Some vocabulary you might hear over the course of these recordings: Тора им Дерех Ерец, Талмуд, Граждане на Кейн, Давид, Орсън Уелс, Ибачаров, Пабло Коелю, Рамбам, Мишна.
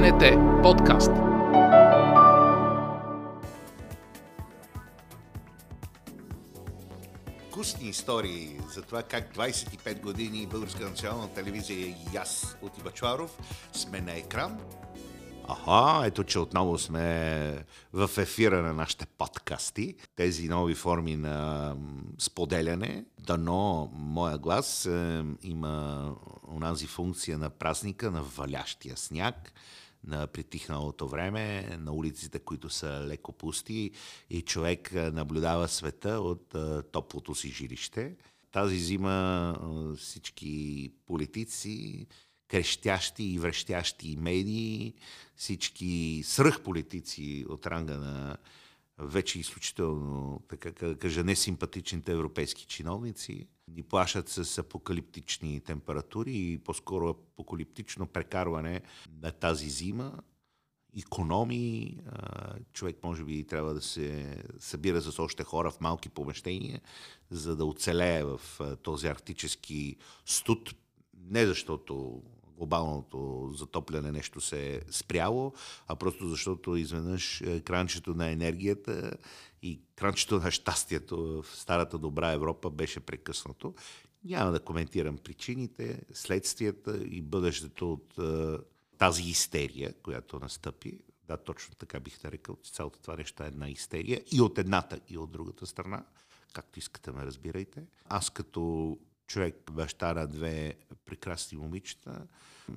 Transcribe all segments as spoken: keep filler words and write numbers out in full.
БНТ подкаст. Вкусни истории за това как двайсет и пет години Българска национална телевизия и аз от Ибачаров сме на екран. Аха, ето че отново сме в ефира на нашите подкасти. Тези нови форми на споделяне. Дано моя глас е, има онази функция на празника, на валящия сняг, на притихналото време, на улиците, които са леко пусти и човек наблюдава света от е, топлото си жилище. Тази зима е, всички политици, крещящи и врещящи медии, всички свръхполитици от ранга на вече изключително, така да кажа, несимпатичните европейски чиновници, ни плашат с апокалиптични температури и по-скоро апокалиптично прекарване на тази зима, икономии. Човек може би трябва да се събира с още хора в малки помещения, за да оцелее в този арктически студ. Не защото глобалното затопляне нещо се е спряло, а просто защото изведнъж кранчето на енергията и кранчето на щастието в старата добра Европа беше прекъснато. Няма да коментирам причините, следствията и бъдещето от тази истерия, която настъпи. Да, точно така бих нарекал, че цялото това нещо е една истерия и от едната, и от другата страна. Както искате ме разбирайте. Аз като човек, баща на две прекрасни момичета.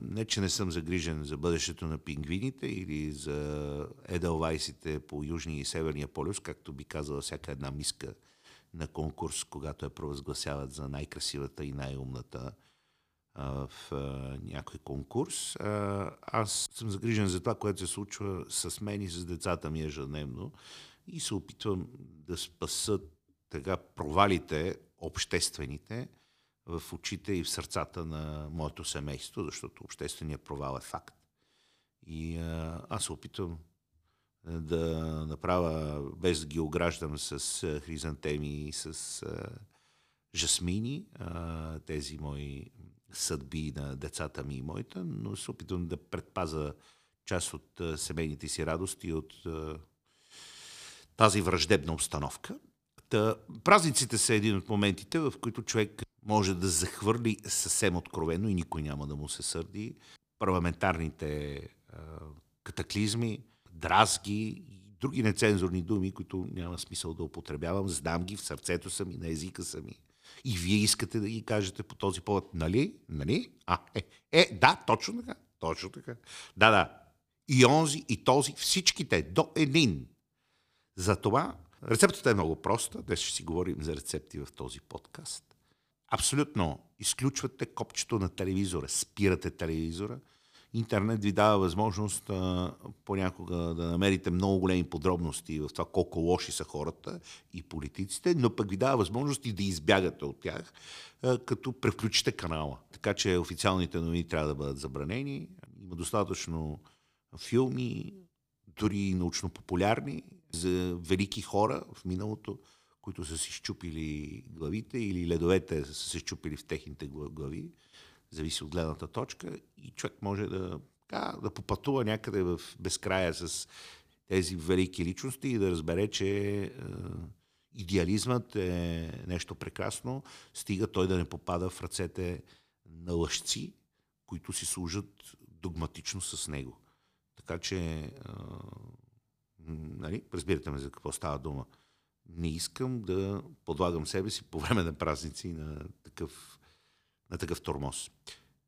Не, че не съм загрижен за бъдещето на пингвините или за едълвайсите по Южния и Северния полюс, както би казала всяка една миска на конкурс, когато я провъзгласяват за най-красивата и най-умната в някой конкурс. Аз съм загрижен за това, което се случва с мен и с децата ми ежедневно и се опитвам да спаса така провалите, обществените, в очите и в сърцата на моето семейство, защото общественият провал е факт. И а, аз се опитвам да направя, без да ги ограждам с а, хризантеми и с а, жасмини, а, тези мои съдби на децата ми и моята, но се опитвам да предпазя част от а, семейните си радости от а, тази враждебна установка. Та, празниците са един от моментите, в които човек може да захвърли съвсем откровено и никой няма да му се сърди парламентарните е, катаклизми, дразги и други нецензурни думи, които няма смисъл да употребявам. Знам ги в сърцето съм и на езика съм. И вие искате да ги кажете по този повод. Нали? Нали? А, е, е, да, точно така. Точно така. Да, да. И онзи, и този, всичките, до един. Затова рецептата е много проста. Днес ще си говорим за рецепти в този подкаст. Абсолютно изключвате копчето на телевизора, спирате телевизора. Интернет ви дава възможност а, понякога да намерите много големи подробности в това колко лоши са хората и политиците, но пък ви дава възможност и да избягате от тях, а, като превключите канала. Така че официалните новини трябва да бъдат забранени. Има достатъчно филми, дори научно-популярни, за велики хора в миналото, които са си счупили главите или ледовете са се счупили в техните глави, зависи от гледната точка и човек може да, да попътува някъде в безкрая с тези велики личности и да разбере, че е, идеализмът е нещо прекрасно, стига той да не попада в ръцете на лъжци, които си служат догматично с него. Така че, е, нали, разбирате ме за какво става дума. Не искам да подлагам себе си по време на празници на такъв, на такъв тормоз.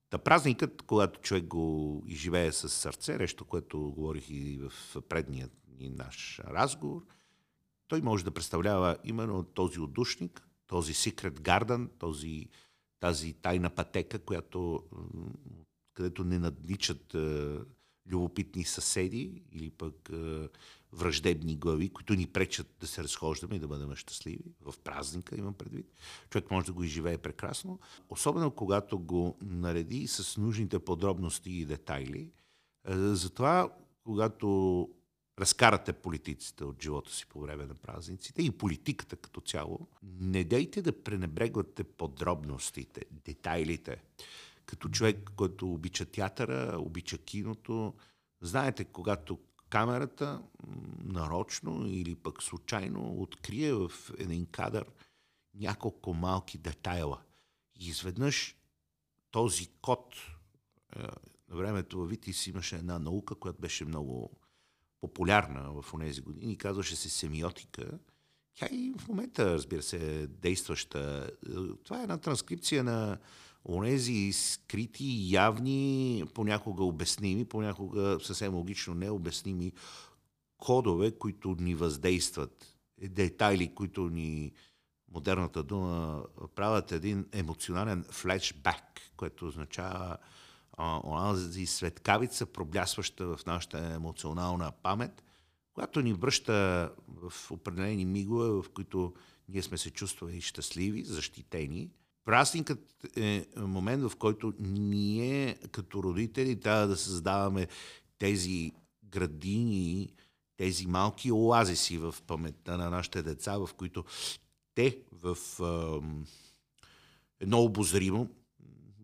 Та празникът, когато човек го изживее с сърце, нещо, което говорих и в предния ни наш разговор, той може да представлява именно този отдушник, този secret garden, този, тази тайна пътека, която, където не надничат е, любопитни съседи или пък е, враждебни глави, които ни пречат да се разхождаме и да бъдем щастливи. В празника имам предвид. Човек може да го изживее прекрасно. Особено когато го нареди с нужните подробности и детайли. Затова, когато разкарате политиците от живота си по време на празниците и политиката като цяло, не дейте да пренебрегвате подробностите, детайлите. Като човек, който обича театъра, обича киното, Знаете, когато камерата нарочно или пък случайно открие в един кадър няколко малки детайла. И изведнъж този код, на времето във Витис имаше една наука, която беше много популярна в онези години, казваше се семиотика. Тя и в момента, разбира се, действаща. Това е една транскрипция на онези скрити, явни, понякога обясними, понякога съвсем логично необясними кодове, които ни въздействат. Детайли, които ни, модерната дума, правят един емоционален флешбек, което означава онази светкавица, проблясваща в нашата емоционална памет, която ни връща в определени мигове, в които ние сме се чувствали щастливи, защитени. Празникът е момент, в който ние като родители трябва да създаваме тези градини, тези малки оазиси в паметта на нашите деца, в които те в едно обозримо,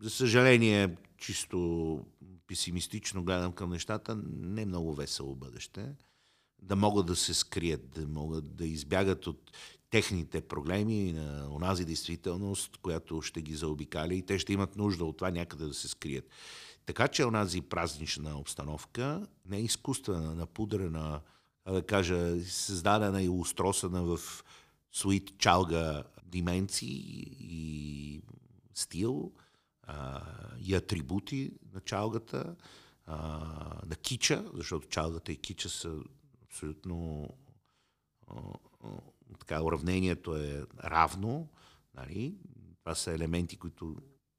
за съжаление, чисто песимистично гледам към нещата, не е много весело бъдеще. Да могат да се скрият, да могат да избягат от техните проблеми на онази действителност, която ще ги заобикали и те ще имат нужда от това някъде да се скрият. Така че онази празнична обстановка не е изкуствена, напудрена, да кажа, създадена и устросена в суит чалга дименции и стил, а, и атрибути на чалгата, а, на кича, защото чалгата и кича са абсолютно, а, а, така, уравнението е равно. Нали? Това са елементи, които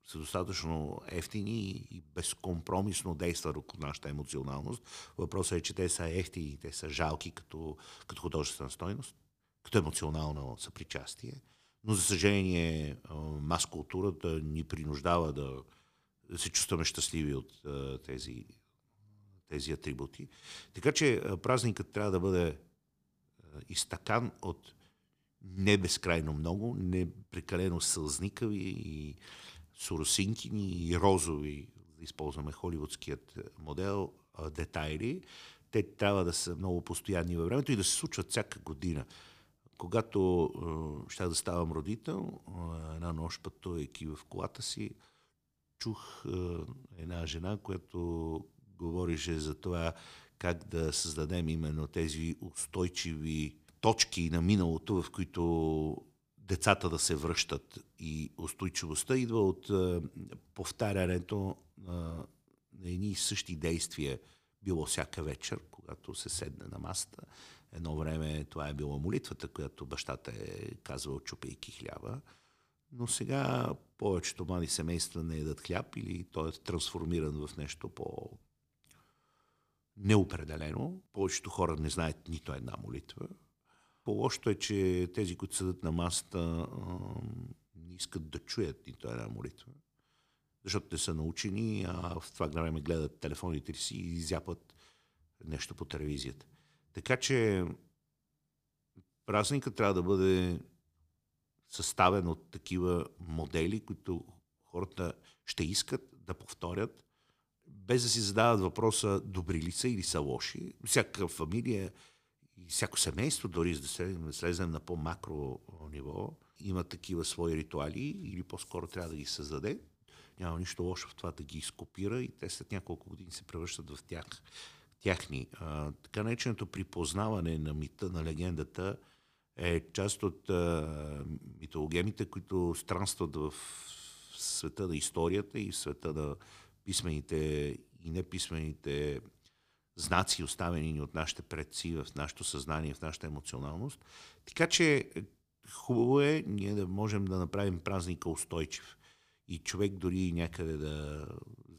са достатъчно ефтини и безкомпромисно действат около нашата емоционалност. Въпросът е, че те са ефтини, те са жалки като, като художествена стойност, като емоционално съпричастие. Но, за съжаление, мас-културата ни принуждава да се чувстваме щастливи от тези, тези атрибути. Така че празникът трябва да бъде изтъкан от не безкрайно много, не прекалено сълзникави и соросинкини и розови, да използваме холивудският модел, детайли. Те трябва да са много постоянни във времето и да се случват всяка година. Когато е, щях да ставам родител, е, една нощ пътувайки в колата си, чух е, една жена, която говореше за това как да създадем именно тези устойчиви точки на миналото, в които децата да се връщат. И устойчивостта идва от е, повтарянето е, на едни и същи действия. Било всяка вечер, когато се седне на масата. Едно време това е била молитвата, която бащата е казвал, чупейки хляба. Но сега повечето млади семейства не ядат хляб или той е трансформиран в нещо по-неопределено. Повечето хора не знаят нито една молитва. По-лошото е, че тези, които седат на масата, не искат да чуят нито една молитва. Защото не са научени, а в това време гледат телефоните си и изяпват нещо по телевизията. Така че празникът трябва да бъде съставен от такива модели, които хората ще искат да повторят, без да си задават въпроса добри ли са или са лоши. Всяка фамилия и всяко семейство, дори за да слезем на по-макро ниво, има такива свои ритуали или по-скоро трябва да ги създаде. Няма нищо лошо в това да ги изкопира и те след няколко години се превръщат в тях, тяхни. А, така нареченото припознаване на мита, на легендата е част от а, митологемите, които странстват в света на историята и в света на писмените и неписмените знаци, оставени ни от нашите предци, в нашето съзнание, в нашата емоционалност. Така че хубаво е ние да можем да направим празника устойчив. И човек дори някъде да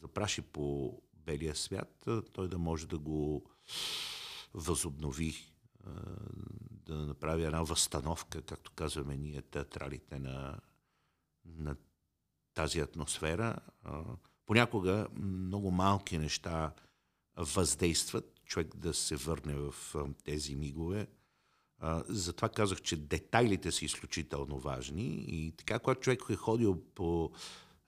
запраши по белия свят, той да може да го възобнови, да направи една възстановка, както казваме ние, театралите на, на тази атмосфера. Понякога много малки неща въздействат човек да се върне в тези мигове. Затова казах, че детайлите са изключително важни и така, когато човек е ходил по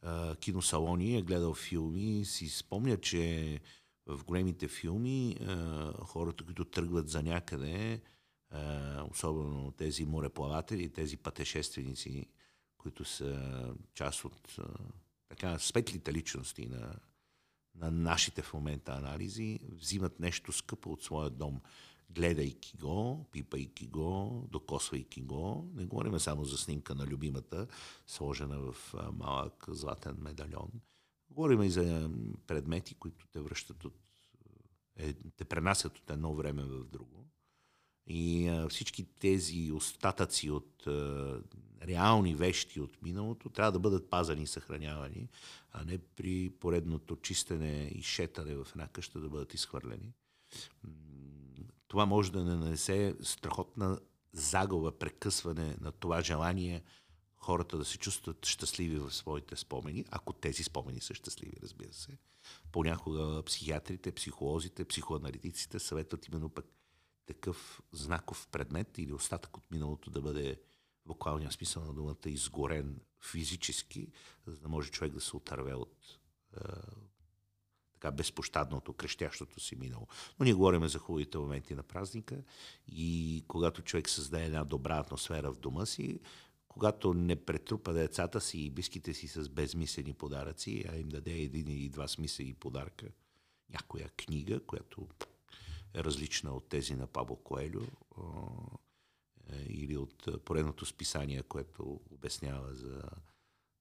а, киносалони, е гледал филми, си спомня, че в големите филми хората, които тръгват за някъде, особено тези мореплаватели, тези пътешественици, които са част от така светлите личности на, на нашите в момента анализи, взимат нещо скъпо от своя дом, гледайки го, пипайки го, докосвайки го. Не говорим само за снимка на любимата, сложена в малък златен медальон. Говорим и за предмети, които те връщат от... Е, те пренасят от едно време в друго. И а, всички тези остатъци от а, реални вещи от миналото трябва да бъдат пазани и съхранявани, а не при поредното чистене и шетане в една къща да бъдат изхвърлени. Това може да не нанесе страхотна загуба, прекъсване на това желание хората да се чувстват щастливи в своите спомени, ако тези спомени са щастливи, разбира се. Понякога психиатрите, психолозите, психоаналитиците съветват именно пък такъв знаков предмет или остатък от миналото да бъде в буквалния смисъл на думата изгорен физически, за да може човек да се отърве от е, така безпощадното, крещящото си минало. Но ние говорим за хубавите моменти на празника и когато човек създаде една добра атмосфера в дома си, когато не претрупа децата си и близките си с безмислени подаръци, а им даде един или два смислени подарка, някоя книга, която е различна от тези на Пабло Коелю или от поредното списание, което обяснява за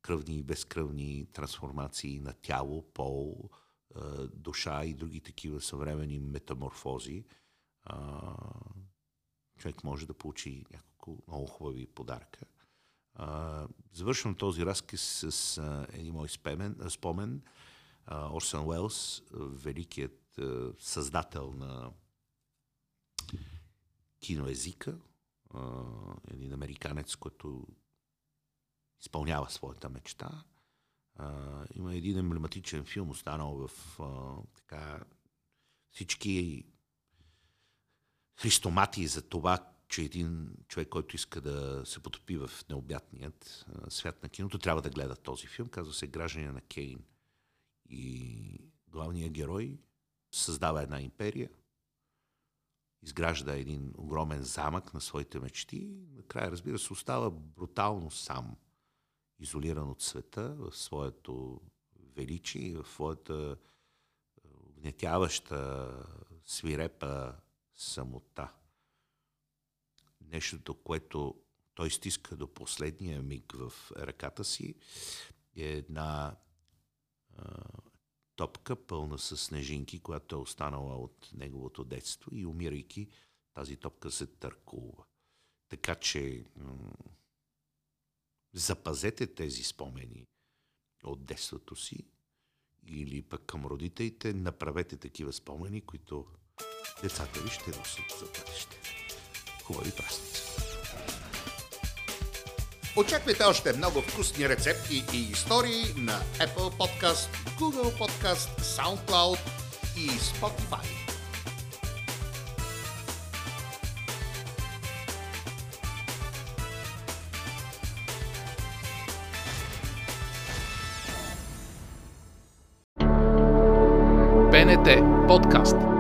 кръвни и безкръвни трансформации на тяло, пол, душа и други такива съвременни метаморфози, човек може да получи няколко много хубави подарка. Завършвам този разказ с един мой спомен. Орсън Уелс, великият създател на киноезика, един американец, който изпълнява своята мечта. Има един емблематичен филм, останал в така всички христоматии за това, че един човек, който иска да се потопи в необятният свят на киното, трябва да гледа този филм. Казва се "Граждане на Кейн". И главният герой създава една империя, изгражда един огромен замък на своите мечти. Накрая, разбира се, остава брутално сам, изолиран от света, в своето величие, в своята гнетяваща, свирепа самота. Нещото, което той стиска до последния миг в ръката си, е една а, топка, пълна със снежинки, която е останала от неговото детство и, умирайки, тази топка се търкува. Така че м- запазете тези спомени от детството си или пък към родителите направете такива спомени, които децата ви ще носят за бъдеще. Хубави празници! Очаквайте още много вкусни рецепти и истории на Apple Podcast, Google Podcast, SoundCloud и Spotify. П Н Т Подкаст.